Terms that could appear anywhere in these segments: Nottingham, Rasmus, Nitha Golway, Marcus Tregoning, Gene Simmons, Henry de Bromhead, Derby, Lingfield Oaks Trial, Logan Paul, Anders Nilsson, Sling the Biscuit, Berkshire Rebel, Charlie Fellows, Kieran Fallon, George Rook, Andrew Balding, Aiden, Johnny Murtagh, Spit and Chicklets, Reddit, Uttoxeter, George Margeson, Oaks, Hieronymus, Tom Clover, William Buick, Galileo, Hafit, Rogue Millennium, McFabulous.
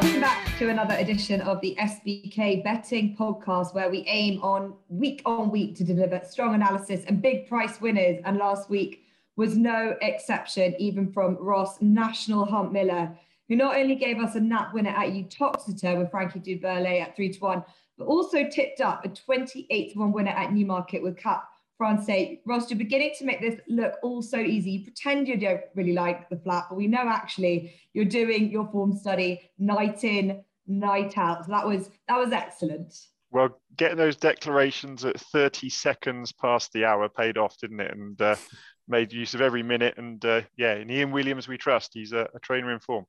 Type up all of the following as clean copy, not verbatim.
Welcome back to another edition of the SBK Betting Podcast, where we aim on week to deliver strong analysis and big price winners. And last week was no exception, even from Ross National Hunt Miller, who not only gave us a nap winner at Uttoxeter with Frankie Duberle at 3-1, but also tipped up a 28-1 winner at Newmarket with Cap Francais. Ross, you're beginning to make this look all so easy. You pretend you don't really like the flat, but we know actually you're doing your form study night in, night out. So that was excellent. Well, getting those declarations at 30 seconds past the hour paid off, didn't it? And made use of every minute. And in Ian Williams we trust. He's a trainer in form.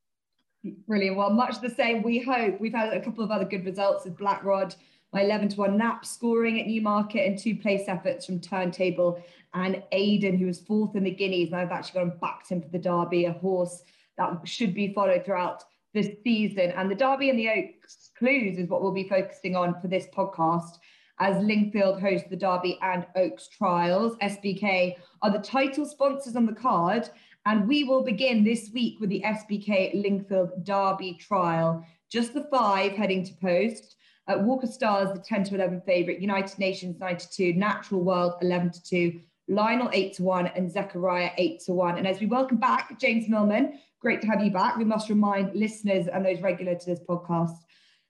Brilliant. Well, much the same, we hope. We've had a couple of other good results with Black Rod, my 11-1 nap scoring at Newmarket, and two place efforts from Turntable and Aiden, who was fourth in the Guineas. And I've actually gone and backed him for the Derby, a horse that should be followed throughout this season. And the Derby and the Oaks clues is what we'll be focusing on for this podcast, as Lingfield hosts the Derby and Oaks trials. SBK are the title sponsors on the card, and we will begin this week with the SBK Lingfield Derby trial. Just the five heading to post. Walk of Stars, the 10-11 favourite, United Nations 9-2, Natural World 11-2, Lionel 8-1, and Zechariah 8-1. And as we welcome back James Millman, great to have you back. We must remind listeners and those regular to this podcast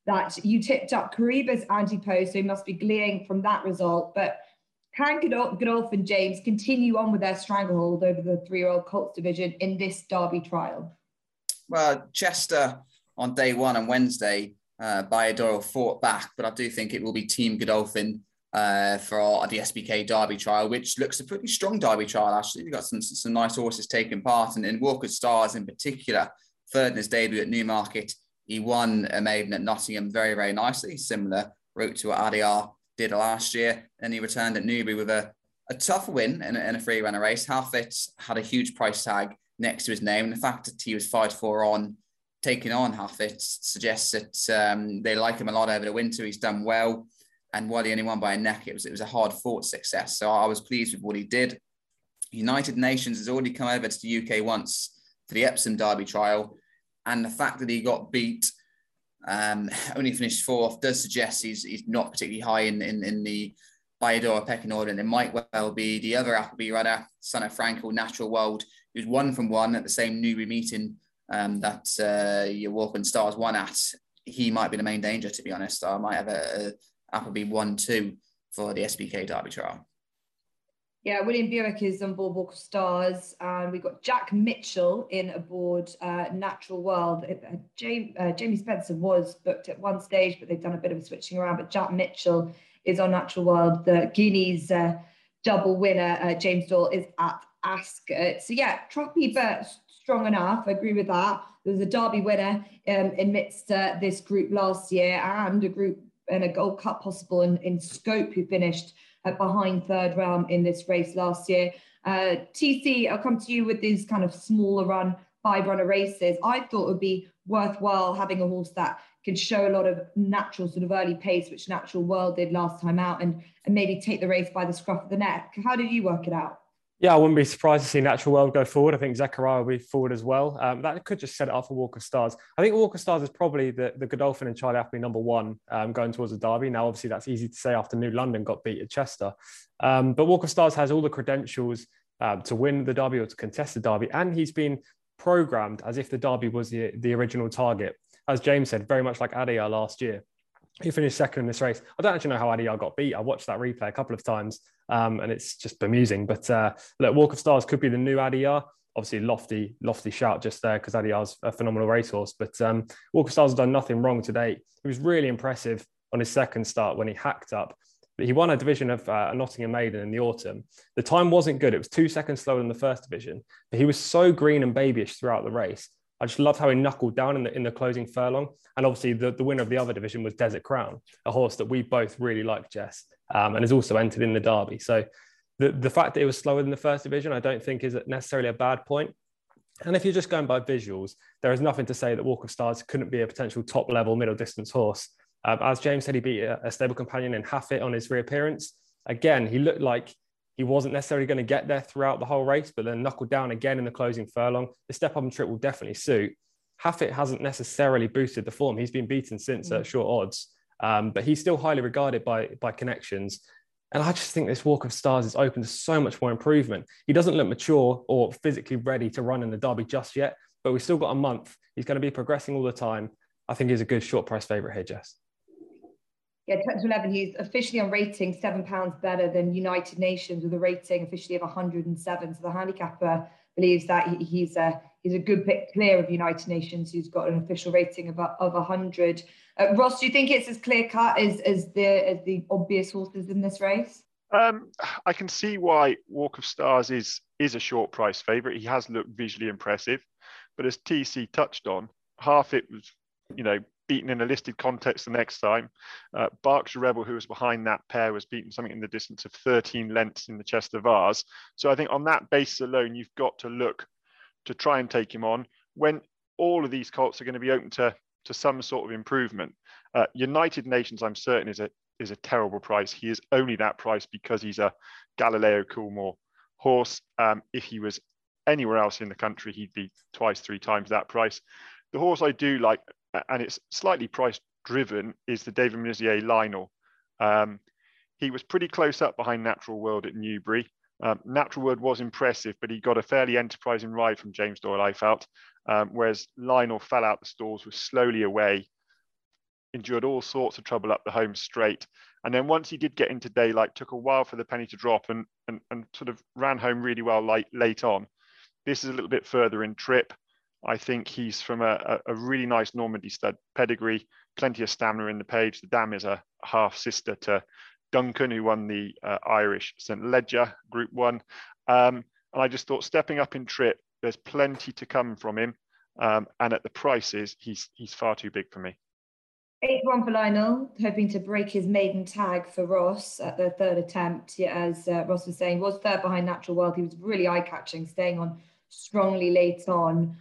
that you tipped up Kariba's anti-post, so you must be gleeing from that result. But can Godolphin, James, continue on with their stranglehold over the three-year-old colts division in this Derby trial? Well, Chester on day one and Wednesday, Bayadoro fought back, but I do think it will be Team Godolphin for the SBK Derby trial, which looks a pretty strong Derby trial, actually. We've got some nice horses taking part, and in Walk of Stars in particular, third in his debut at Newmarket, he won a maiden at Nottingham very, very nicely, similar route to what Adayar did last year, and he returned at Newbury with a tough win in a three-runner race. Hafit had a huge price tag next to his name, and the fact that he was 5-4 on taking on Hafit suggests that they like him a lot over the winter. He's done well, and while he only won by a neck, it was a hard-fought success. So I was pleased with what he did. United Nations has already come over to the UK once for the Epsom Derby trial, and the fact that he got beat, only finished fourth, does suggest he's not particularly high in the Bayadora pecking order, and it might well be the other Appleby runner, son of Frankel, Natural World, who's 1-from-1 at the same Newbury meeting that your Walk and Stars won at. He might be the main danger, to be honest. I might have a Appleby 1-2 for the SBK Derby trial. Yeah, William Buick is on board Walk of Stars, and we've got Jack Mitchell in aboard Natural World. Jamie Spencer was booked at one stage, but they've done a bit of switching around, but Jack Mitchell is on Natural World. The Guineas double winner, James Doyle, is at Ascot. So yeah, Troppy but strong enough, I agree with that. There was a Derby winner amidst this group last year, and a group and a Gold Cup possible in Scope, who finished behind Third Realm in this race last year. TC, I'll come to you with these kind of smaller run, 5-runner races. I thought it would be worthwhile having a horse that could show a lot of natural sort of early pace, which Natural World did last time out, and maybe take the race by the scruff of the neck. How did you work it out? Yeah, I wouldn't be surprised to see Natural World go forward. I think Zechariah will be forward as well. That could just set it up for Walk of Stars. I think Walk of Stars is probably the Godolphin and Charlie Appleby #1 going towards the Derby. Now, obviously, that's easy to say after New London got beat at Chester. But Walk of Stars has all the credentials to win the Derby or to contest the Derby. And he's been programmed as if the Derby was the original target. As James said, very much like Adayar last year. He finished second in this race. I don't actually know how Adayar got beat. I watched that replay a couple of times, and it's just bemusing. But look, Walk of Stars could be the new Adayar. Obviously, lofty shout just there, because Adayar's a phenomenal racehorse. But Walk of Stars has done nothing wrong to date. He was really impressive on his second start when he hacked up. But he won a division of a Nottingham Maiden in the autumn. The time wasn't good. It was 2 seconds slower than the first division. But he was so green and babyish throughout the race. I just loved how he knuckled down in the closing furlong. And obviously the winner of the other division was Desert Crown, a horse that we both really like, Jess, and has also entered in the Derby. So the fact that it was slower than the first division, I don't think is necessarily a bad point. And if you're just going by visuals, there is nothing to say that Walk of Stars couldn't be a potential top-level middle-distance horse. As James said, he beat a stable companion in Hafit on his reappearance. Again, he looked like he wasn't necessarily going to get there throughout the whole race, but then knuckled down again in the closing furlong. The step up and trip will definitely suit. Hafit hasn't necessarily boosted the form. He's been beaten since at short odds, but he's still highly regarded by connections. And I just think this Walk of Stars is open to so much more improvement. He doesn't look mature or physically ready to run in the Derby just yet, but we've still got a month. He's going to be progressing all the time. I think he's a good short price favourite here, Jess. Yeah, 10-11, he's officially on rating £7 better than United Nations with a rating officially of 107. So the handicapper believes that he's a good bit clear of United Nations, who's got an official rating of 100. Ross, do you think it's as clear-cut as the obvious horses in this race? I can see why Walk of Stars is a short price favourite. He has looked visually impressive, but as TC touched on, Hafit was, beaten in a listed context the next time. Berkshire Rebel, who was behind that pair, was beaten something in the distance of 13 lengths in the Chester Vase. So I think on that basis alone, you've got to look to try and take him on when all of these colts are going to be open to some sort of improvement. United Nations, I'm certain, is a terrible price. He is only that price because he's a Galileo Coolmore horse. If he was anywhere else in the country, he'd be twice, three times that price. The horse I do like, and it's slightly price driven, is the David Mizier Lionel. He was pretty close up behind Natural World at Newbury. Natural World was impressive, but he got a fairly enterprising ride from James Doyle, I felt, whereas Lionel fell out the stalls, was slowly away, endured all sorts of trouble up the home straight. And then once he did get into daylight, took a while for the penny to drop and sort of ran home really well late on. This is a little bit further in trip. I think he's from a really nice Normandy stud pedigree, plenty of stamina in the page. The dam is a half sister to Duncan, who won the Irish St. Leger Group 1. And I just thought, stepping up in trip, there's plenty to come from him. And at the prices, he's far too big for me. 8-1 for Lionel, hoping to break his maiden tag for Ross at the third attempt. Yeah, as Ross was saying, was third behind Natural World. He was really eye-catching, staying on strongly late on,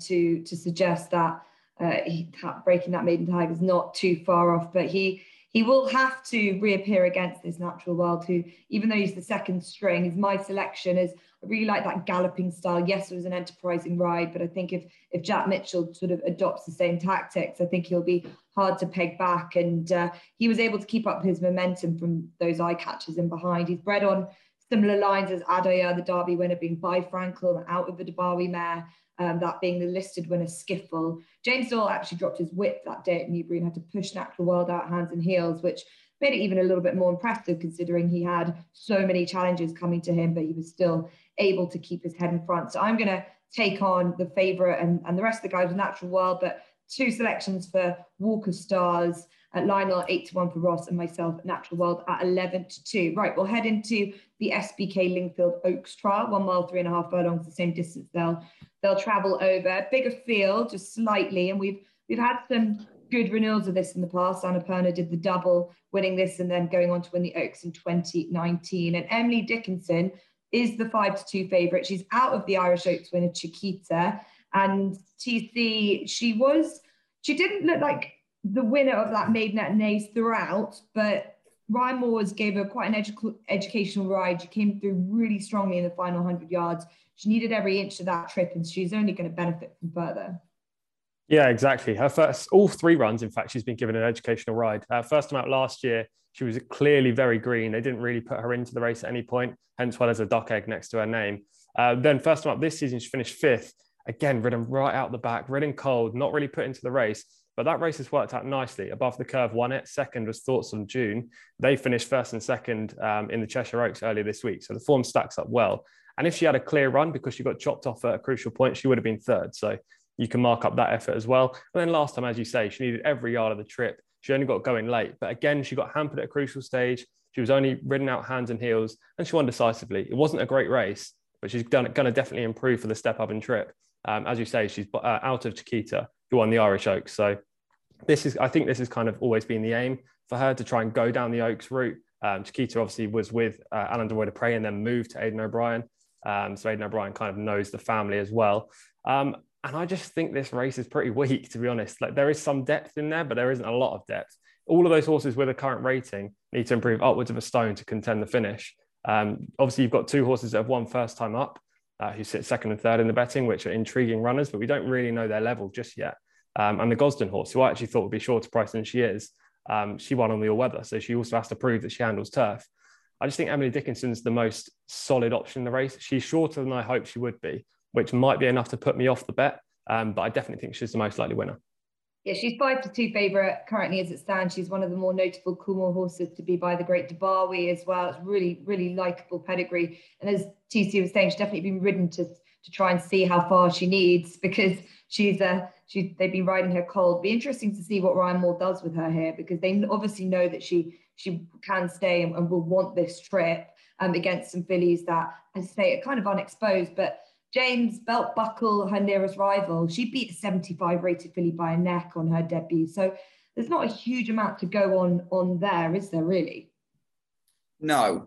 to suggest that breaking that maiden tag is not too far off. But he will have to reappear against this Natural World, who, even though he's the second string, is my selection. Is I really like that galloping style. Yes, it was an enterprising ride, but I think if Jack Mitchell sort of adopts the same tactics, I think he'll be hard to peg back. And he was able to keep up his momentum from those eye catchers in behind. He's bred on similar lines as Adayar, the Derby winner, being by Frankel, out of the Dubawi mare, that being the listed winner, Skiffle. James Doyle actually dropped his whip that day at Newbury and had to push Natural World out hands and heels, which made it even a little bit more impressive, considering he had so many challenges coming to him, but he was still able to keep his head in front. So I'm going to take on the favourite and the rest of the guys with Natural World, but two selections for Walk of Stars, at Lionel 8-1 for Ross, and myself at Natural World at 11-2. Right, we'll head into the SBK Lingfield Oaks Trial, 1 mile, 3.5 furlongs, the same distance they'll travel over. Bigger field, just slightly, and we've had some good renewals of this in the past. Annapurna did the double, winning this and then going on to win the Oaks in 2019. And Emily Dickinson is the 5-2 favourite. She's out of the Irish Oaks winner, Chiquita. And TC, she didn't look like the winner of that maiden at Naas throughout, but Ryan Moore gave her quite an educational ride. She came through really strongly in the final 100 yards. She needed every inch of that trip, and she's only going to benefit from further. Yeah, exactly. Her first, all three runs, in fact, she's been given an educational ride. First time out last year, she was clearly very green. They didn't really put her into the race at any point, hence why there's a duck egg next to her name. Then first time up this season, she finished 5th. Again, ridden right out the back, ridden cold, not really put into the race. But that race has worked out nicely. Above the Curve won it. Second was Thoughts on June. They finished first and second in the Cheshire Oaks earlier this week. So the form stacks up well. And if she had a clear run, because she got chopped off at a crucial point, she would have been third. So you can mark up that effort as well. And then last time, as you say, she needed every yard of the trip. She only got going late. But again, she got hampered at a crucial stage. She was only ridden out hands and heels. And she won decisively. It wasn't a great race, but she's going to definitely improve for the step up and trip. As you say, she's out of Chiquita, who won the Irish Oaks. So I think this has kind of always been the aim for her, to try and go down the Oaks route. Chiquita obviously was with Alan de Prey and then moved to Aidan O'Brien. So Aidan O'Brien kind of knows the family as well. And I just think this race is pretty weak, to be honest. Like, there is some depth in there, but there isn't a lot of depth. All of those horses with a current rating need to improve upwards of a stone to contend the finish. Obviously, you've got two horses that have won first time up. who sit second and third in the betting, which are intriguing runners, but we don't really know their level just yet. And the Gosden horse, who I actually thought would be shorter price than she is, she won on the all-weather, so she also has to prove that she handles turf. I just think Emily Dickinson's the most solid option in the race. She's shorter than I hoped she would be, which might be enough to put me off the bet, but I definitely think she's the most likely winner. Yeah, she's 5-2 favourite currently as it stands. She's one of the more notable Coolmore horses to be by the great Dubawi as well. It's really, really likeable pedigree. And as TC was saying, she's definitely been ridden to try and see how far she needs, because they've been riding her cold. It'll be interesting to see what Ryan Moore does with her here, because they obviously know that she can stay and will want this trip against some fillies that, as I say, are kind of unexposed. But James Belt Buckle, her nearest rival, she beat a 75 rated filly by a neck on her debut. So there's not a huge amount to go on there, is there really? No.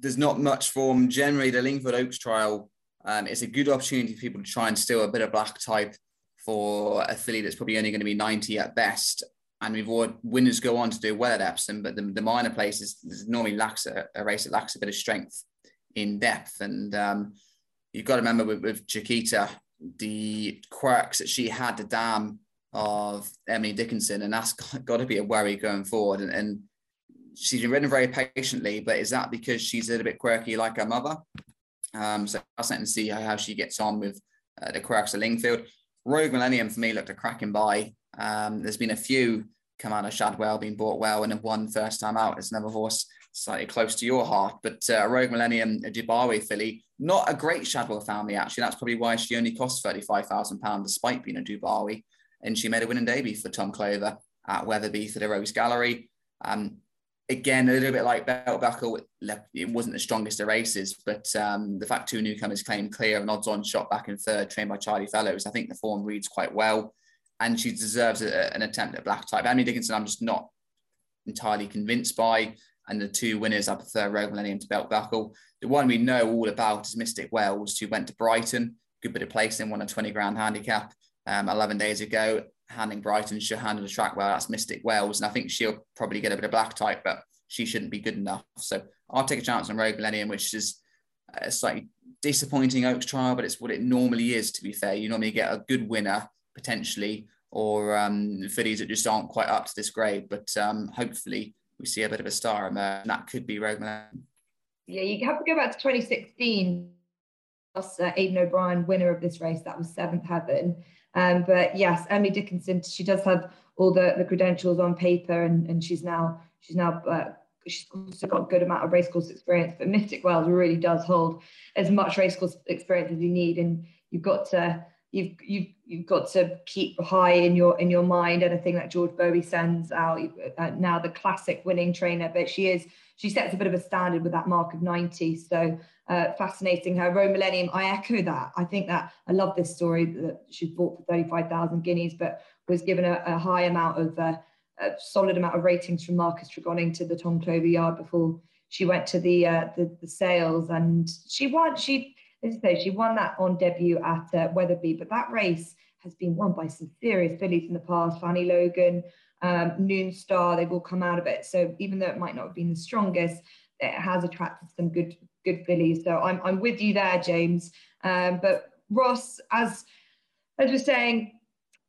There's not much form. Generally, the Lingfield Oaks Trial, it's a good opportunity for people to try and steal a bit of black type for a filly that's probably only going to be 90 at best. And we've all winners go on to do well at Epsom, but the minor places normally lacks a race that lacks a bit of strength in depth. And you've got to remember with Chiquita, the quirks that she had to dam of Emily Dickinson, and that's got to be a worry going forward. And she's been ridden very patiently, but is that because she's a little bit quirky like her mother? So I'll certainly see how she gets on with the quirks of Lingfield. Rogue Millennium for me looked a cracking buy. There's been a few come out of Shadwell, being bought well, and have won first time out. It's another horse slightly close to your heart, but Rogue Millennium, a Dubawi filly, not a great Shadwell family, actually. That's probably why she only cost £35,000 despite being a Dubawi. And she made a winning debut for Tom Clover at Wetherby for the Rose Gallery. Again, a little bit like Belt Buckle, it wasn't the strongest of races, but the fact two newcomers came clear, an odds-on shot back in third, trained by Charlie Fellows, I think the form reads quite well, and she deserves an attempt at black type. Emily Dickinson, I'm just not entirely convinced by, and the two winners, I prefer Rogue Millennium to Belt Buckle. The one we know all about is Mystic Wells, who went to Brighton, good bit of placing, won a 20 grand handicap 11 days ago. Handling Brighton, she'll handle the track well. That's Mystic Wells, and I think she'll probably get a bit of black type, but she shouldn't be good enough. So I'll take a chance on Rogue Millennium, which is a slightly disappointing Oaks Trial, but it's what it normally is, to be fair. You normally get a good winner, potentially, or fillies that just aren't quite up to this grade. But hopefully we see a bit of a star emerge, and that could be Rogue Millennium. Yeah, you have to go back to 2016. Aidan O'Brien, winner of this race, that was Seventh Heaven. But yes, Emily Dickinson, she does have all the credentials on paper, and she's also got a good amount of racecourse experience. But Mystic Wells really does hold as much racecourse experience as you need, and you've got to keep high in your mind anything that George Bowie sends out. Now the classic winning trainer, but she sets a bit of a standard with that mark of 90. So fascinating her. Rogue Millennium, I echo that. I think that I love this story that she's bought for 35,000 guineas, but was given a high amount of a solid amount of ratings from Marcus Tregoning to the Tom Clover yard before she went to the sales, and she won. She won that on debut at Wetherby, but that race has been won by some serious fillies in the past. Fanny Logan, Noonstar, they've all come out of it. So even though it might not have been the strongest, it has attracted some good fillies. So I'm with you there, James. But Ross, as we're saying,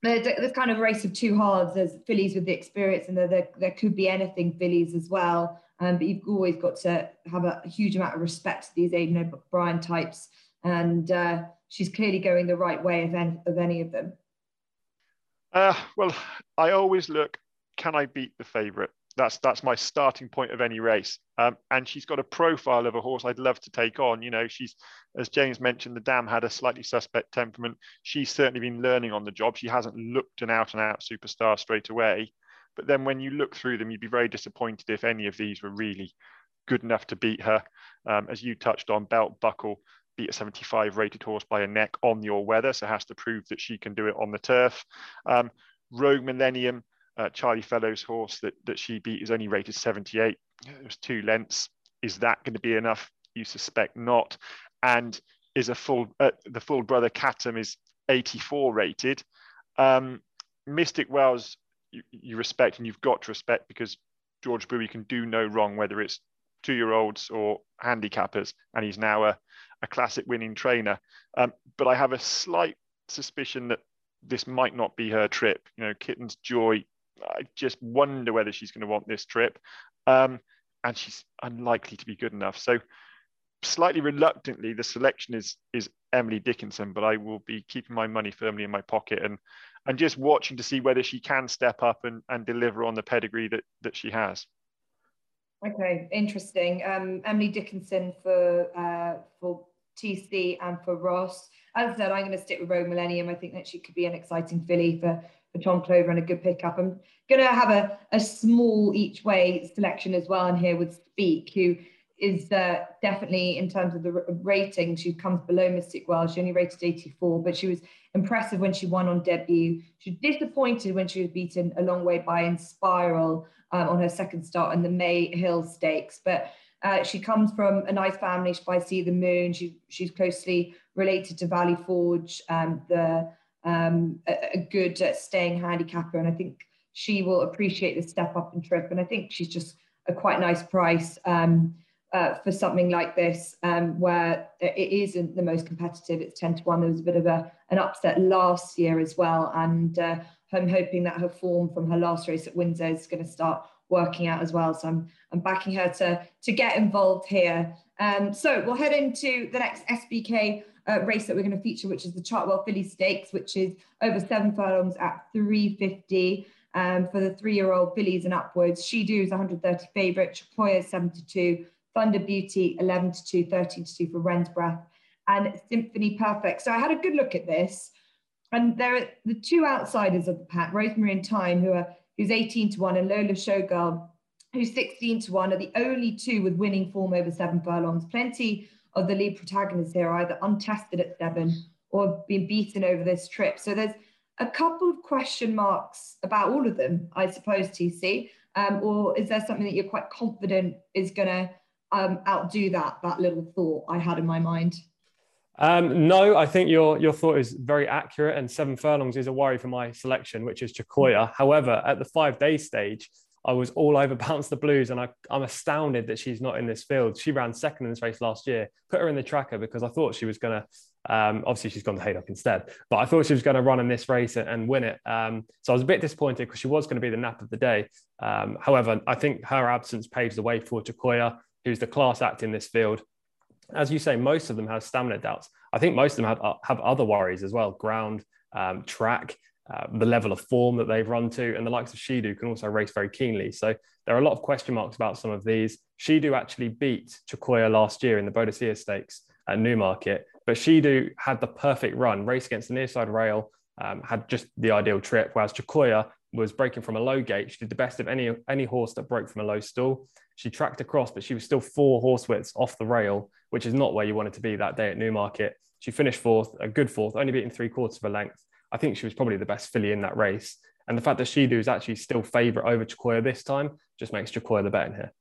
there's kind of a race of two halves. There's fillies with the experience, and there could be anything fillies as well. But you've always got to have a huge amount of respect to these Aidan O'Brien types. And she's clearly going the right way of any of them. Well, I always look, can I beat the favourite? That's my starting point of any race. And she's got a profile of a horse I'd love to take on. You know, she's, as James mentioned, the dam had a slightly suspect temperament. She's certainly been learning on the job. She hasn't looked an out-and-out superstar straight away. But then when you look through them, you'd be very disappointed if any of these were really good enough to beat her. As you touched on, Belt Buckle beat a 75 rated horse by a neck on the all-weather, so has to prove that she can do it on the turf. Rogue Millennium, Charlie Fellow's horse that she beat, is only rated 78. It was 2 lengths. Is that going to be enough? You suspect not. And is the full brother Catam is 84 rated. Mystic Wells, you respect, and you've got to respect, because George Bowie can do no wrong, whether it's 2-year-olds or handicappers, and he's now a classic winning trainer. But I have a slight suspicion that this might not be her trip. You know, Kitten's Joy, I just wonder whether she's going to want this trip. And she's unlikely to be good enough. So slightly reluctantly, the selection is Emily Dickinson, but I will be keeping my money firmly in my pocket and just watching to see whether she can step up and deliver on the pedigree that she has. Okay, interesting. Emily Dickinson for TC and for Ross. As I said, I'm going to stick with Rogue Millennium. I think that she could be an exciting filly for Tom Clover and a good pickup. I'm going to have a small each way selection as well in here with Speak, who is definitely, in terms of the rating, she comes below Mystic World. She only rated 84, but she was impressive when she won on debut. She was disappointed when she was beaten a long way by Inspiral on her second start in the May Hill Stakes. But she comes from a nice family by See the Moon. She's closely related to Valley Forge, a good staying handicapper. And I think she will appreciate the step up and trip. And I think she's just a quite nice price for something like this, where it isn't the most competitive. It's 10-1. There was a bit of an upset last year as well. And I'm hoping that her form from her last race at Windsor is going to start working out as well. So I'm backing her to get involved here. So we'll head into the next SBK race that we're going to feature, which is the Chartwell Filly Stakes, which is over 7 furlongs at 3.50 for the 3-year-old fillies and upwards. She Do's 130 favourite, Chapoya 7-2, Thunder Beauty 11-2, 13-2 for Wren's Breath, and Symphony Perfect. So I had a good look at this, and there are the two outsiders of the pack, Rosemary and Time, who's 18-1, and Lola Showgirl, who's 16-1, are the only two with winning form over 7 furlongs. Plenty of the lead protagonists here are either untested at 7 or have been beaten over this trip. So there's a couple of question marks about all of them, I suppose, TC. Or is there something that you're quite confident is going to outdo that little thought I had in my mind? No, I think your thought is very accurate, and 7 furlongs is a worry for my selection, which is Chakoya. However, at the 5-day stage, I was all over Bounce the Blues, and I'm astounded that she's not in this field. She ran second in this race last year, put her in the tracker because I thought she was going to, obviously she's gone to Haydock instead, but I thought she was going to run in this race and win it. So I was a bit disappointed because she was going to be the nap of the day. However, I think her absence paves the way for Chakoya, who's the class act in this field. As you say, most of them have stamina doubts. I think most of them have other worries as well, ground, track, the level of form that they've run to, and the likes of She Do can also race very keenly. So there are a lot of question marks about some of these. She Do actually beat Chakoya last year in the Boadicea Stakes at Newmarket, but She Do had the perfect run, race against the near side rail, had just the ideal trip, whereas Chakoya was breaking from a low gate. She did the best of any horse that broke from a low stall. She tracked across, but she was still 4 horse-widths off the rail, which is not where you wanted to be that day at Newmarket. She finished 4th, a good 4th, only beaten 3/4 of a length. I think she was probably the best filly in that race. And the fact that She Do is actually still favourite over Chakoya this time just makes Chakoya the bet in here.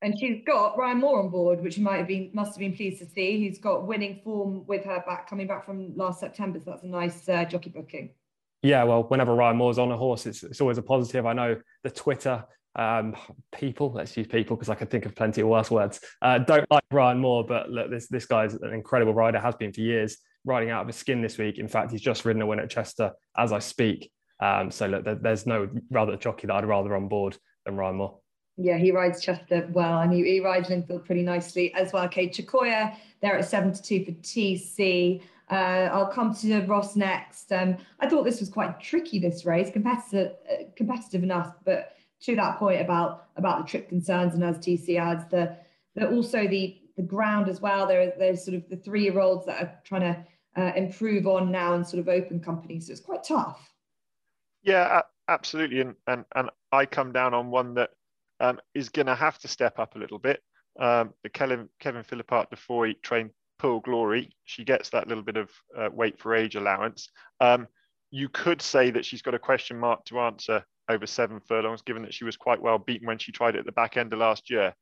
And she's got Ryan Moore on board, which must have been pleased to see. He's got winning form with her coming back from last September, so that's a nice jockey booking. Yeah, well, whenever Ryan Moore's on a horse, it's always a positive. I know the Twitter people, let's use people because I can think of plenty of worse words, don't like Ryan Moore, but look, this guy's an incredible rider, has been for years, riding out of his skin this week. In fact, he's just ridden a win at Chester as I speak. So look, there's no rather jockey that I'd rather on board than Ryan Moore. Yeah, he rides Chester well, and he rides Lingfield pretty nicely as well. Okay, Chakoya, they're at 7-2 for TC. I'll come to Ross next. I thought this was quite tricky, this race, competitive enough, but to that point about the trip concerns, and as TC adds, also the ground as well. There's sort of the 3-year-olds that are trying to improve on now and sort of open company, so it's quite tough. Yeah, absolutely, and I come down on one that is going to have to step up a little bit. The Kevin Philippart DeFoy trained Pearl Glory. She gets that little bit of weight for age allowance. You could say that she's got a question mark to answer over 7 furlongs, given that she was quite well beaten when she tried it at the back end of last year.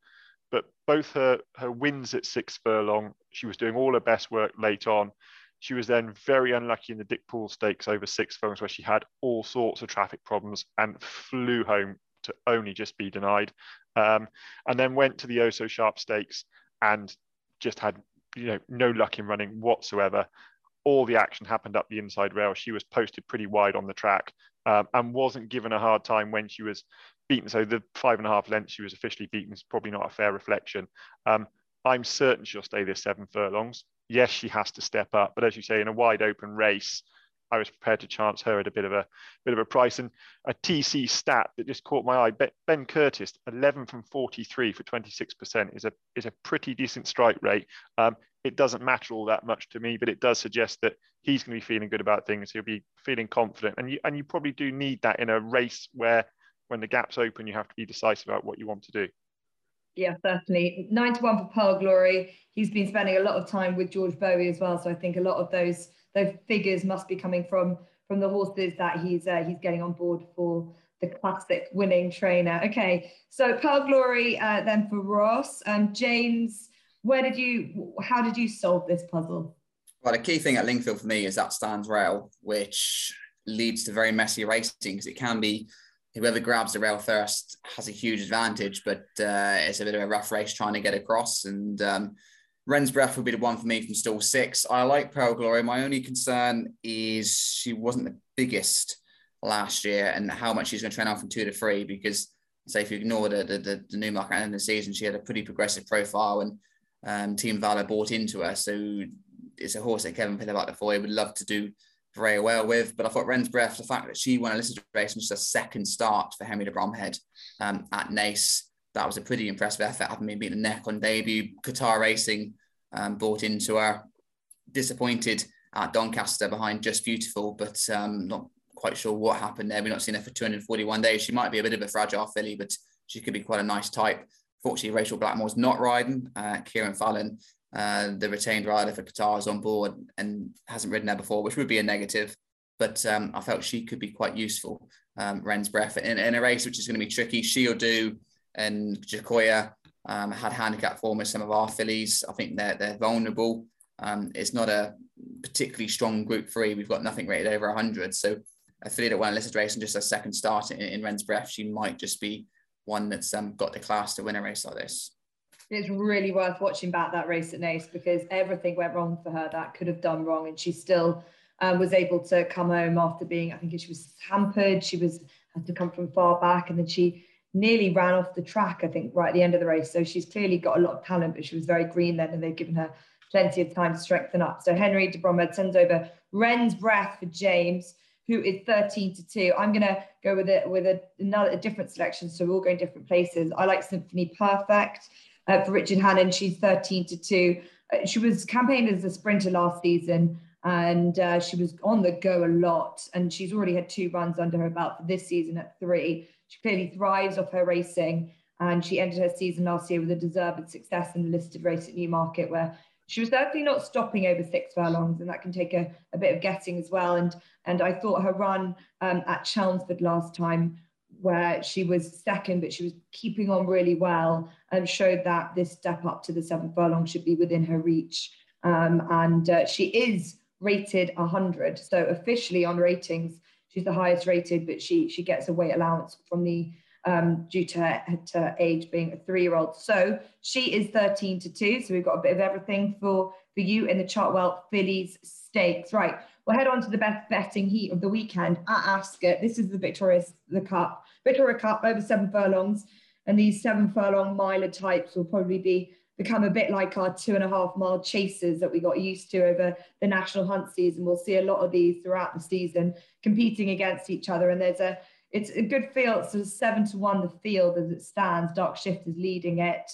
But both her wins at 6 furlong, she was doing all her best work late on. She was then very unlucky in the Dick Poole Stakes over 6 furlongs, where she had all sorts of traffic problems and flew home to only just be denied, and then went to the oh-so-sharp stakes and just had no luck in running whatsoever. All the action happened up the inside rail. She was posted pretty wide on the track, and wasn't given a hard time when she was beaten. So the 5.5 length she was officially beaten is probably not a fair reflection. I'm certain she'll stay this 7 furlongs. Yes, she has to step up, but as you say, in a wide open race, I was prepared to chance her at a bit of a price. And a TC stat that just caught my eye: Ben Curtis, 11 from 43 for 26% is a pretty decent strike rate. It doesn't matter all that much to me, but it does suggest that he's going to be feeling good about things. He'll be feeling confident, and you probably do need that in a race where, when the gap's open, you have to be decisive about what you want to do. Yeah, certainly. 9 to 1 for Pearl Glory. He's been spending a lot of time with George Bowie as well, so I think a lot of those figures must be coming from the horses that he's getting on board for the classic winning trainer. Okay, so Pearl Glory then for Ross. James, how did you solve this puzzle? Well, the key thing at Lingfield for me is that stands rail, which leads to very messy racing, because it can be whoever grabs the rail first has a huge advantage, but it's a bit of a rough race trying to get across, and Wren's Breath would be the one for me from stall 6. I like Pearl Glory. My only concern is she wasn't the biggest last year, and how much she's going to train on from 2 to 3, because, say, if you ignore the Newmarket end of the season, she had a pretty progressive profile, and Team Valor bought into her. So it's a horse that Kevin Pillaback the Foy would love to do very well with. But I thought Wren's Breath, the fact that she won a listed race and just a second start for Henry de Bromhead at Naas, that was a pretty impressive effort, having been beaten neck on debut. Qatar Racing bought into her. Disappointed at Doncaster behind Just Beautiful, but not quite sure what happened there. We've not seen her for 241 days. She might be a bit of a fragile filly, but she could be quite a nice type. Fortunately, Rachel Blackmore's not riding. Kieran Fallon, the retained rider for Qatar, is on board and hasn't ridden her before, which would be a negative. But I felt she could be quite useful, Wren's Breath, in a race which is going to be tricky. She'll do. And Jacoya had handicap form as some of our fillies. I think they're vulnerable. It's not a particularly strong Group 3. We've got nothing rated over 100. So a filly that won a listed race and just a second start in Wren's Breath, she might just be one that's got the class to win a race like this. It's really worth watching back that race at Naas, because everything went wrong for her that could have done wrong, and she still was able to come home after being, I think she was hampered. She had to come from far back, and then she nearly ran off the track, I think, right at the end of the race. So she's clearly got a lot of talent, but she was very green then, and they've given her plenty of time to strengthen up. So Henry de Bromhead sends over Wren's Breath for James, who is 13 to 2. I'm going to go with a different selection, so we're all going different places. I like Symphony Perfect for Richard Hannon. She's 13 to 2. She was campaigned as a sprinter last season, and she was on the go a lot, and she's already had 2 runs under her belt for this season at 3. She clearly thrives off her racing, and she ended her season last year with a deserved success in the listed race at Newmarket, where she was certainly not stopping over 6 furlongs, and that can take a bit of getting as well. And I thought her run at Chelmsford last time, where she was second, but she was keeping on really well, and showed that this step up to the 7 furlong should be within her reach. And she is rated 100, so officially on ratings, she's the highest rated, but she gets a weight allowance from the due to her age being a 3-year-old. So she is 13 to 2. So we've got a bit of everything for you in the Chartwell Fillies Stakes. Right, we'll head on to the best betting heat of the weekend at Ascot. This is the Victoria Cup over 7 furlongs. And these 7 furlong miler types will probably become a bit like our 2.5 mile chasers that we got used to over the national hunt season. We'll see a lot of these throughout the season competing against each other. And it's a good field, sort of 7 to 1 the field as it stands. Dark Shift is leading it.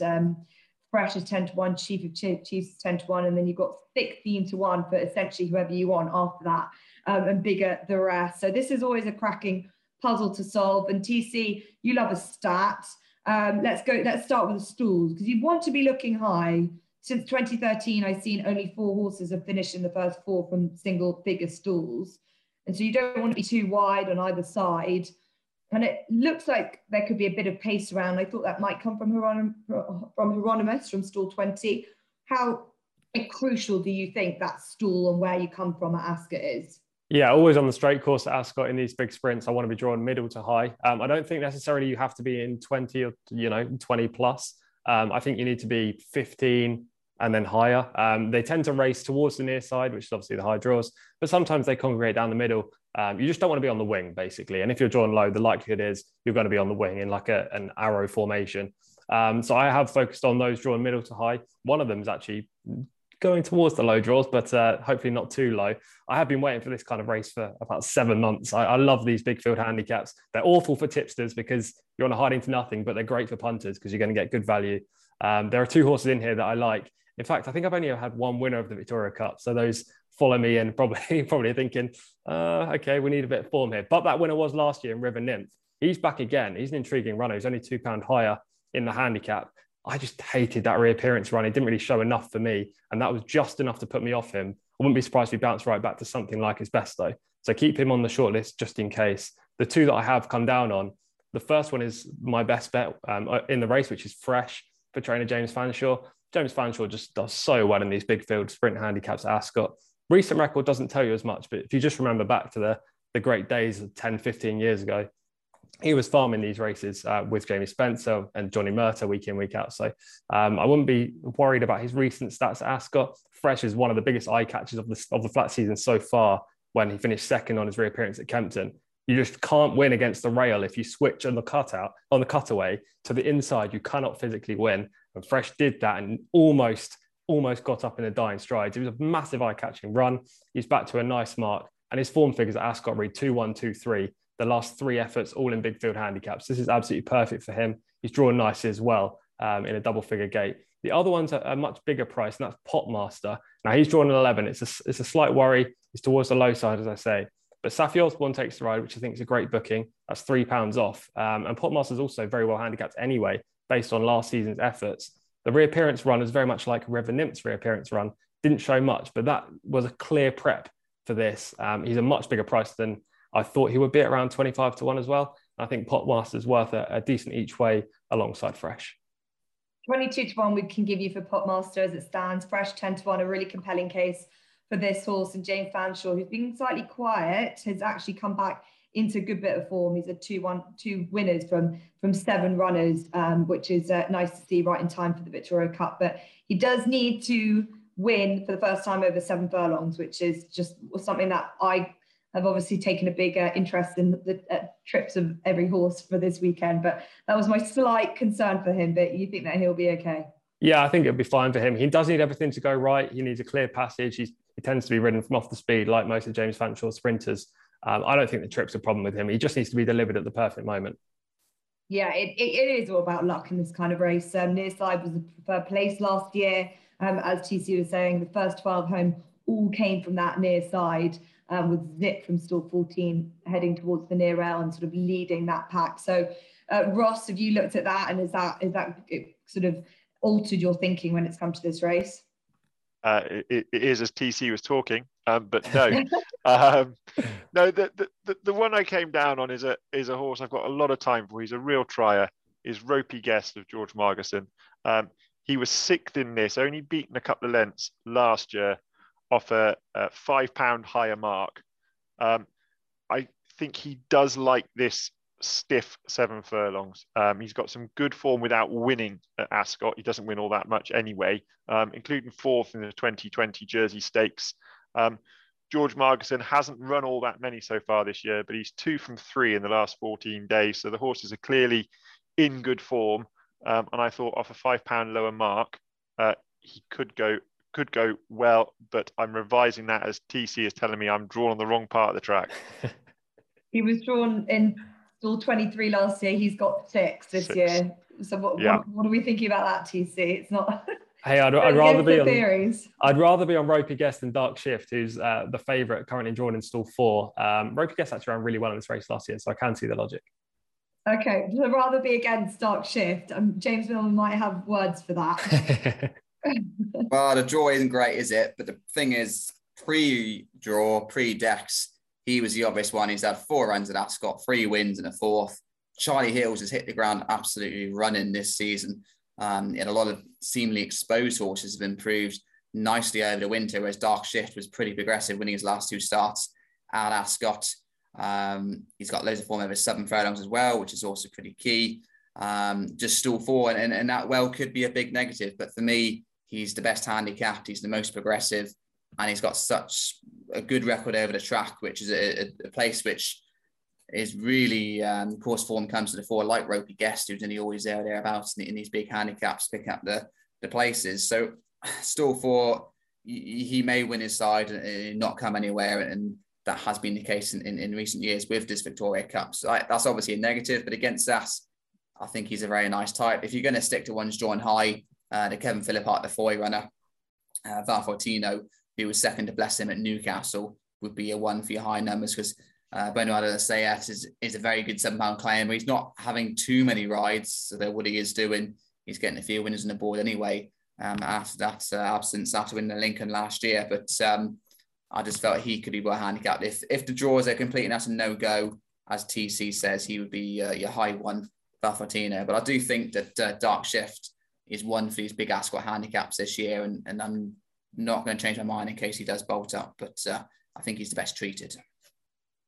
Fresh is 10 to 1. Chief of Chiefs is 10 to 1. And then you've got 16 to 1 for essentially whoever you want after that, and bigger the rest. So this is always a cracking puzzle to solve. And TC, you love a stat. Let's start with the stools, because you want to be looking high. Since 2013, I've seen only 4 horses have finished in the first 4 from single figure stools. And so you don't want to be too wide on either side. And it looks like there could be a bit of pace around. I thought that might come from Hieronymus from stall 20. How crucial do you think that stool and where you come from at Ascot is? Yeah, always on the straight course at Ascot in these big sprints, I want to be drawn middle to high. I don't think necessarily you have to be in 20 or, 20 plus. I think you need to be 15 and then higher. They tend to race towards the near side, which is obviously the high draws, but sometimes they congregate down the middle. You just don't want to be on the wing, basically. And if you're drawn low, the likelihood is you're going to be on the wing in like an arrow formation. So I have focused on those drawn middle to high. One of them is actually going towards the low draws, but hopefully not too low. I have been waiting for this kind of race for about 7 months. I love these big field handicaps. They're awful for tipsters because you're on a hard into nothing, but they're great for punters because you're going to get good value. There are two horses in here that I like. In fact, I think I've only had one winner of the Victoria Cup. So those follow me in probably thinking, okay, we need a bit of form here. But that winner was last year in River Nymph. He's back again. He's an intriguing runner. He's only £2 higher in the handicap. I just hated that reappearance run. It didn't really show enough for me. And that was just enough to put me off him. I wouldn't be surprised if he bounced right back to something like his best though. So keep him on the short list just in case. The two that I have come down on, the first one is my best bet in the race, which is Fresh for trainer James Fanshawe. James Fanshawe just does so well in these big field sprint handicaps at Ascot. Recent record doesn't tell you as much, but if you just remember back to the great days of 10, 15 years ago, he was farming these races with Jamie Spencer and Johnny Murtagh week in, week out. So I wouldn't be worried about his recent stats at Ascot. Fresh is one of the biggest eye catches of the flat season so far when he finished second on his reappearance at Kempton. You just can't win against the rail. If you switch on the cutaway to the inside, you cannot physically win. And Fresh did that and almost got up in the dying strides. It was a massive eye-catching run. He's back to a nice mark. And his form figures at Ascot read 2-1-2-3. The last three efforts, all in big field handicaps. This is absolutely perfect for him. He's drawn nicely as well in a double-figure gate. The other one's a much bigger price, and that's Potmaster. Now, he's drawn an 11. It's a slight worry. It's towards the low side, as I say. But Safi Osborne takes the ride, which I think is a great booking. That's £3 off. And Potmaster's also very well handicapped anyway, based on last season's efforts. The reappearance run is very much like River Nymph's reappearance run. Didn't show much, but that was a clear prep for this. He's a much bigger price than I thought he would be, at around 25 to 1 as well. I think Potmaster's worth a decent each way alongside Fresh. 22 to 1 we can give you for Potmaster as it stands. Fresh 10 to 1, a really compelling case for this horse. And James Fanshawe, who's been slightly quiet, has actually come back into a good bit of form. He's had two winners from seven runners, which is nice to see right in time for the Victoria Cup. But he does need to win for the first time over 7 furlongs, which is just something that I have obviously taken a big interest in the trips of every horse for this weekend. But that was my slight concern for him. But you think that he'll be okay? Yeah, I think it'll be fine for him. He does need everything to go right. He needs a clear passage. He tends to be ridden from off the speed, like most of James Fanshawe's sprinters. I don't think the trip's a problem with him. He just needs to be delivered at the perfect moment. Yeah, it is all about luck in this kind of race. Near side was the preferred place last year. As TC was saying, the first 12 home all came from that near side, with Zip from stall 14 heading towards the near rail and sort of leading that pack. So, Ross, have you looked at that? And is that sort of altered your thinking when it's come to this race? It is, as TC was talking, but no. No, the one I came down on is a horse I've got a lot of time for. He's a real trier. Is Ropey Guest of George Margeson. He was 6th in this, only beaten a couple of lengths last year off a £5 higher mark. I think he does like this stiff 7 furlongs. He's got some good form without winning at Ascot. He doesn't win all that much anyway, including 4th in the 2020 Jersey Stakes. George Margeson hasn't run all that many so far this year, but he's 2 from 3 in the last 14 days. So the horses are clearly in good form. And I thought off a £5 lower mark, he could go well, but I'm revising that as TC is telling me I'm drawn on the wrong part of the track. He was drawn in stall 23 last year. He's got 6 this year. So what are we thinking about that, TC? It's not. Hey, I'd rather be on Ropey Guest than Dark Shift, who's the favourite currently drawn in stall 4. Ropey Guest actually ran really well in this race last year, so I can see the logic. Okay, I'd rather be against Dark Shift. James Millman might have words for that. Well, the draw isn't great, is it? But the thing is, pre-draw, pre-Dex, he was the obvious one. He's had 4 runs at Ascot, 3 wins and a 4th. Charlie Hills has hit the ground absolutely running this season. And a lot of seemingly exposed horses have improved nicely over the winter, whereas Dark Shift was pretty progressive winning his last 2 starts. at Ascot. He's got loads of form over 7 furlongs as well, which is also pretty key. Just stall four, and that well could be a big negative, but for me, he's the best handicapped, he's the most progressive, and he's got such a good record over the track, which is a place which is really course form comes to the fore, like Ropey Guest, who's nearly always there or thereabouts in these big handicaps, picking up the places. So stall four, he may win his side and not come anywhere, and that has been the case in recent years with this Victoria Cup. So that's obviously a negative, but against us, I think he's a very nice type. If you're going to stick to ones drawn high, the Kevin Phillippart, the foy runner, Valfortino, who was second to Bless Him at Newcastle, would be a one for your high numbers, because Benoit de Sayas is a very good £7 claim. He's not having too many rides, so that what he is doing, he's getting a few winners on the board anyway, after that absence, after winning the Lincoln last year. But I just felt he could be well handicapped. If the draws are complete and that's a no-go, as TC says, he would be your high one, Valfortino. But I do think that Dark Shift is one for these big Ascot handicaps this year, and I'm not going to change my mind in case he does bolt up, but I think he's the best treated.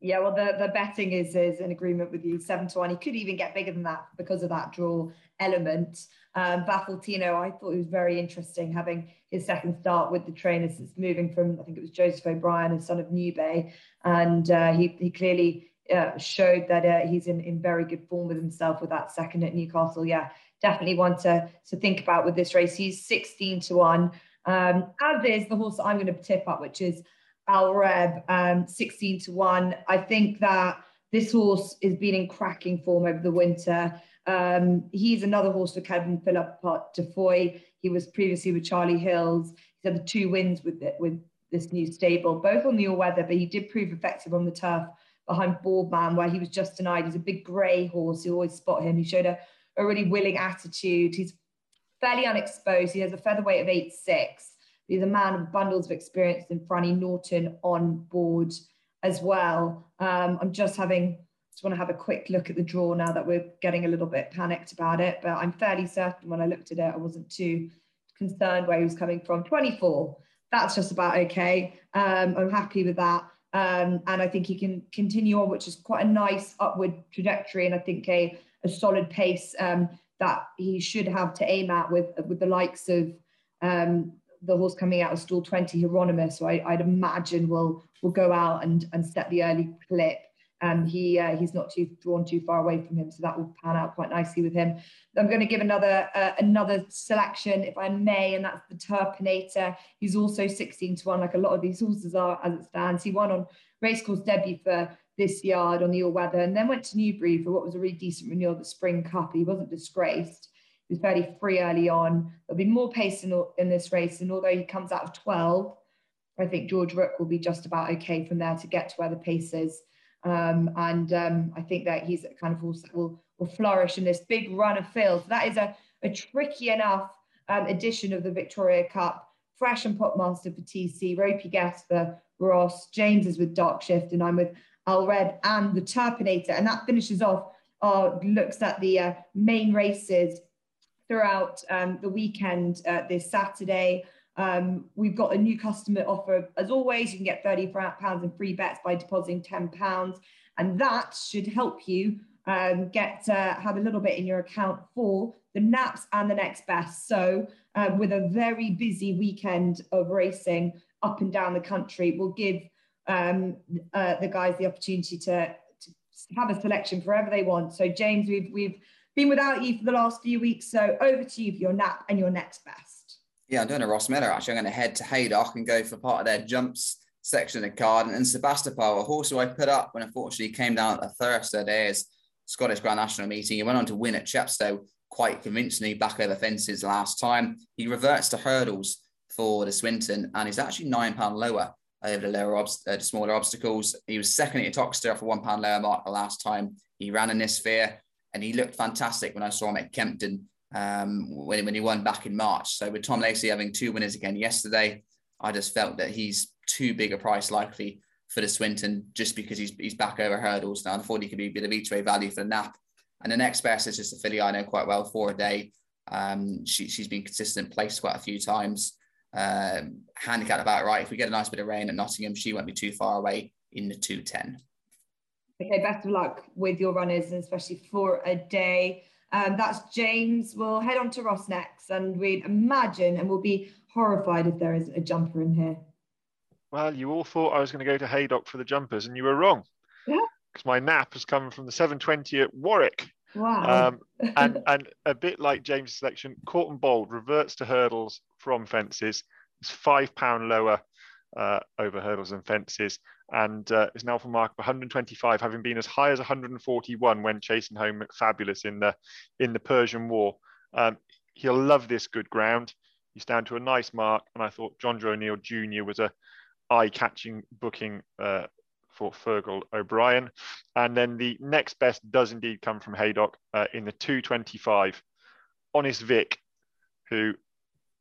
Yeah, well, the betting is in agreement with you, 7 to 1. He could even get bigger than that because of that draw element. Valfortino, I thought it was very interesting having his second start with the trainers. It's moving from, I think it was Joseph O'Brien, his son of Newbury, and he clearly showed that he's in very good form with himself with that second at Newcastle. Yeah, definitely one to think about with this race. He's 16 to 1. As is the horse that I'm going to tip up, which is Al Reb, 16 to 1. I think that this horse has been in cracking form over the winter. He's another horse for Kevin Phillippart de Foy. He was previously with Charlie Hills. He's had the 2 wins with this new stable, both on the all-weather, but he did prove effective on the turf behind Boardman, where he was just denied. He's a big grey horse. You always spot him. He showed a really willing attitude. He's fairly unexposed. He has a featherweight of 8.6. He's a man with bundles of experience, and Franny Norton on board as well. I'm just want to have a quick look at the draw now that we're getting a little bit panicked about it, but I'm fairly certain when I looked at it, I wasn't too concerned where he was coming from. 24, that's just about okay. I'm happy with that. And I think he can continue on, which is quite a nice upward trajectory, and I think a solid pace that he should have to aim at with the likes of the horse coming out of stall 20, Hieronymus, who I'd imagine will go out and set the early clip. He's not too drawn too far away from him, so that will pan out quite nicely with him. I'm going to give another selection, if I may, and that's the Turpinator. He's also 16 to 1, like a lot of these horses are as it stands. He won on Racecourse Debut for this yard on the all-weather, and then went to Newbury for what was a really decent renewal of the Spring Cup. He wasn't disgraced. He was fairly free early on. There'll be more pace in this race, and although he comes out of 12, I think George Rook will be just about okay from there to get to where the pace is. I think that he's the kind of horse that will flourish in this big run of field. So that is a tricky enough edition of the Victoria Cup. Fresh and Potmaster for TC, Ropey Guest for Ross, James is with Dark Shift, and I'm with Al Reb and the Turpinator. And that finishes off our looks at the main races throughout the weekend this Saturday. We've got a new customer offer. As always, you can get £30 in free bets by depositing £10. And that should help you have a little bit in your account for the naps and the next best. So with a very busy weekend of racing up and down the country, we'll give the guys the opportunity to have a selection forever they want. So James, we've been without you for the last few weeks. So over to you for your nap and your next best. Yeah, I'm doing a Ross Miller, actually. I'm going to head to Haydock and go for part of their jumps section of the card. And Sebastopol, a horse who I put up when unfortunately came down at Thursday day's Scottish Grand National meeting. He went on to win at Chepstow quite convincingly back over fences last time. He reverts to hurdles for the Swinton, and he's actually £9 lower over the smaller obstacles. He was second at Toxteth for £1 lower mark the last time he ran in this sphere, and he looked fantastic when I saw him at Kempton when he won back in March. So with Tom Lacey having 2 winners again yesterday, I just felt that he's too big a price likely for the Swinton, just because he's back over hurdles now. I thought he could be a bit of each way value for the nap. And the next best is just a filly I know quite well, For A Day. She's been consistent, placed quite a few times, handicapped about right. If we get a nice bit of rain at Nottingham, she won't be too far away in the 2:10. Okay, best of luck with your runners, and especially for a day. That's James. We'll head on to Ross next, and we'd imagine, and we'll be horrified if there isn't a jumper in here. Well, you all thought I was going to go to Haydock for the jumpers, and you were wrong. Yeah. Because my nap has come from the 7:20 at Warwick. Wow. And a bit like James' selection, Court and Bold reverts to hurdles from fences. It's £5 lower over hurdles and fences, and is now from mark of 125, having been as high as 141 when chasing home McFabulous in the Persian War. He'll love this good ground. He's down to a nice mark, and I thought John O'Neill Jr. was a eye-catching booking for Fergal O'Brien. And then the next best does indeed come from Haydock in the 2:25. Honest Vic, who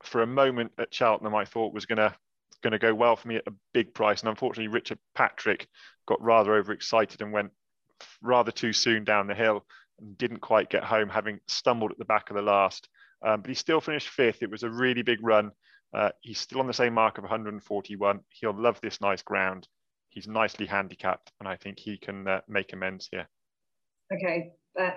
for a moment at Cheltenham I thought was going to go well for me at a big price, and unfortunately Richard Patrick got rather overexcited and went rather too soon down the hill and didn't quite get home, having stumbled at the back of the last. But he still finished fifth. It was a really big run. He's still on the same mark of 141. He'll love this nice ground. He's nicely handicapped, and I think he can make amends here. Okay,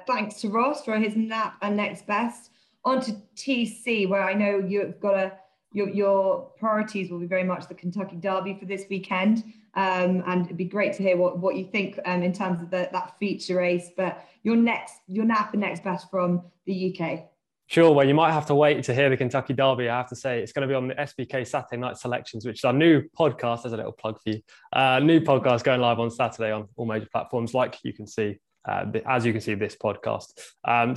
thanks to Ross for his nap and next best. On to TC, where I know you've got your priorities will be very much the Kentucky Derby for this weekend. And it'd be great to hear what you think in terms of that feature race, but your nap and next best from the UK. Sure, well, you might have to wait to hear the Kentucky Derby, I have to say. It's going to be on the SBK Saturday Night Selections, which is our new podcast. There's a little plug for you. New podcast going live on Saturday on all major platforms, like you can see, as you can see this podcast.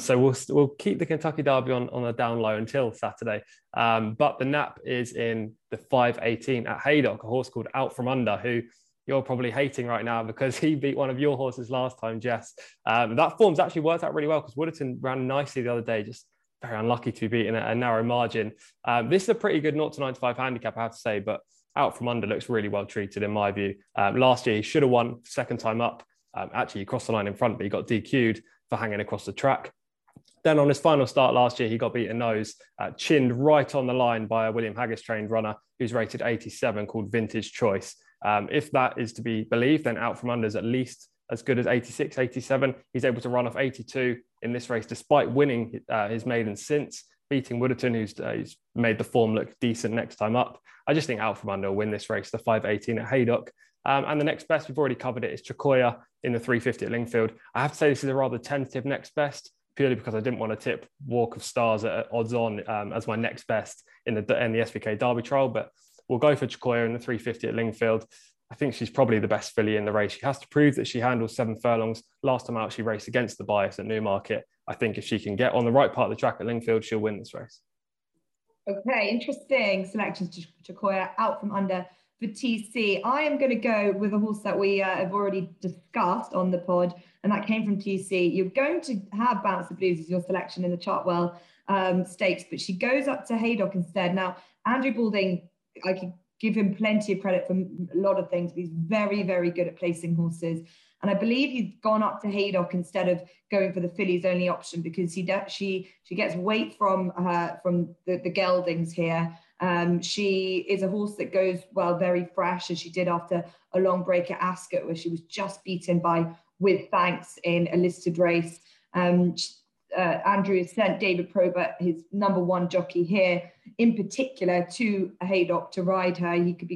So we'll keep the Kentucky Derby on the down low until Saturday. But the nap is in the 5:18 at Haydock, a horse called Out From Under, who you're probably hating right now because he beat one of your horses last time, Jess. That form's actually worked out really well because Wooderton ran nicely the other day, just very unlucky to be beaten at a narrow margin. This is a pretty good 0-95 handicap, I have to say, but Out From Under looks really well treated in my view. Last year, he should have won second time up. Actually, he crossed the line in front, but he got DQ'd for hanging across the track. Then on his final start last year, he got beaten nose, chinned right on the line by a William Haggis-trained runner who's rated 87 called Vintage Choice. If that is to be believed, then Out From Under is at least as good as 86, 87. He's able to run off 82 in this race, despite winning his maiden since, beating Wooderton, who's made the form look decent next time up. I just think Out From Under will win this race, the 5:18 at Haydock. And the next best, we've already covered it, is Chiquita in the 3:50 at Lingfield. I have to say this is a rather tentative next best, purely because I didn't want to tip Walk of Stars at odds on as my next best in the SVK Derby trial, but we'll go for Chiquita in the 3:50 at Lingfield. I think she's probably the best filly in the race. She has to prove that she handles 7 furlongs. Last time out, she raced against the bias at Newmarket. I think if she can get on the right part of the track at Lingfield, she'll win this race. Okay, interesting selections to Chiquita, Out From Under for TC. I am going to go with a horse that we have already discussed on the pod, and that came from TC. You're going to have Bounce the Blues as your selection in the Chartwell Stakes, but she goes up to Haydock instead. Now, Andrew Balding, I can give him plenty of credit for a lot of things, but he's very, very good at placing horses. And I believe he's gone up to Haydock instead of going for the fillies only option because she gets weight from the geldings here. She is a horse that goes well, very fresh, as she did after a long break at Ascot, where she was just beaten by With Thanks in a listed race. Andrew has sent David Probert, his #1 jockey here, in particular to Haydock to ride her. He could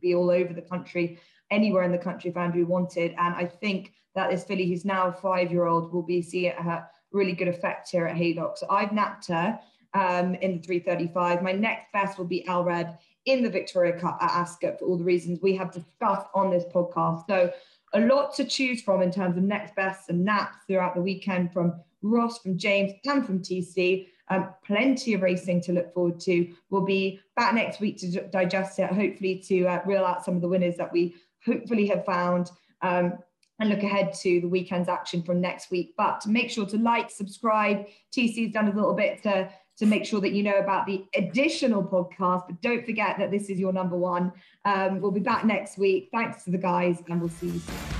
be all over the country, anywhere in the country if Andrew wanted. And I think that this filly, who's now a 5-year-old, will be seeing her really good effect here at Haydock. So I've napped her in the 3:35. My next best will be Alred in the Victoria Cup at Ascot for all the reasons we have discussed on this podcast. So a lot to choose from in terms of next bests and naps throughout the weekend from Ross, from James, and from TC. Plenty of racing to look forward to. We'll be back next week to digest it, hopefully to reel out some of the winners that we hopefully have found, and look ahead to the weekend's action from next week. But make sure to like, subscribe. TC's done a little bit to make sure that you know about the additional podcast, but don't forget that this is your #1. We'll be back next week. Thanks to the guys, and we'll see you soon.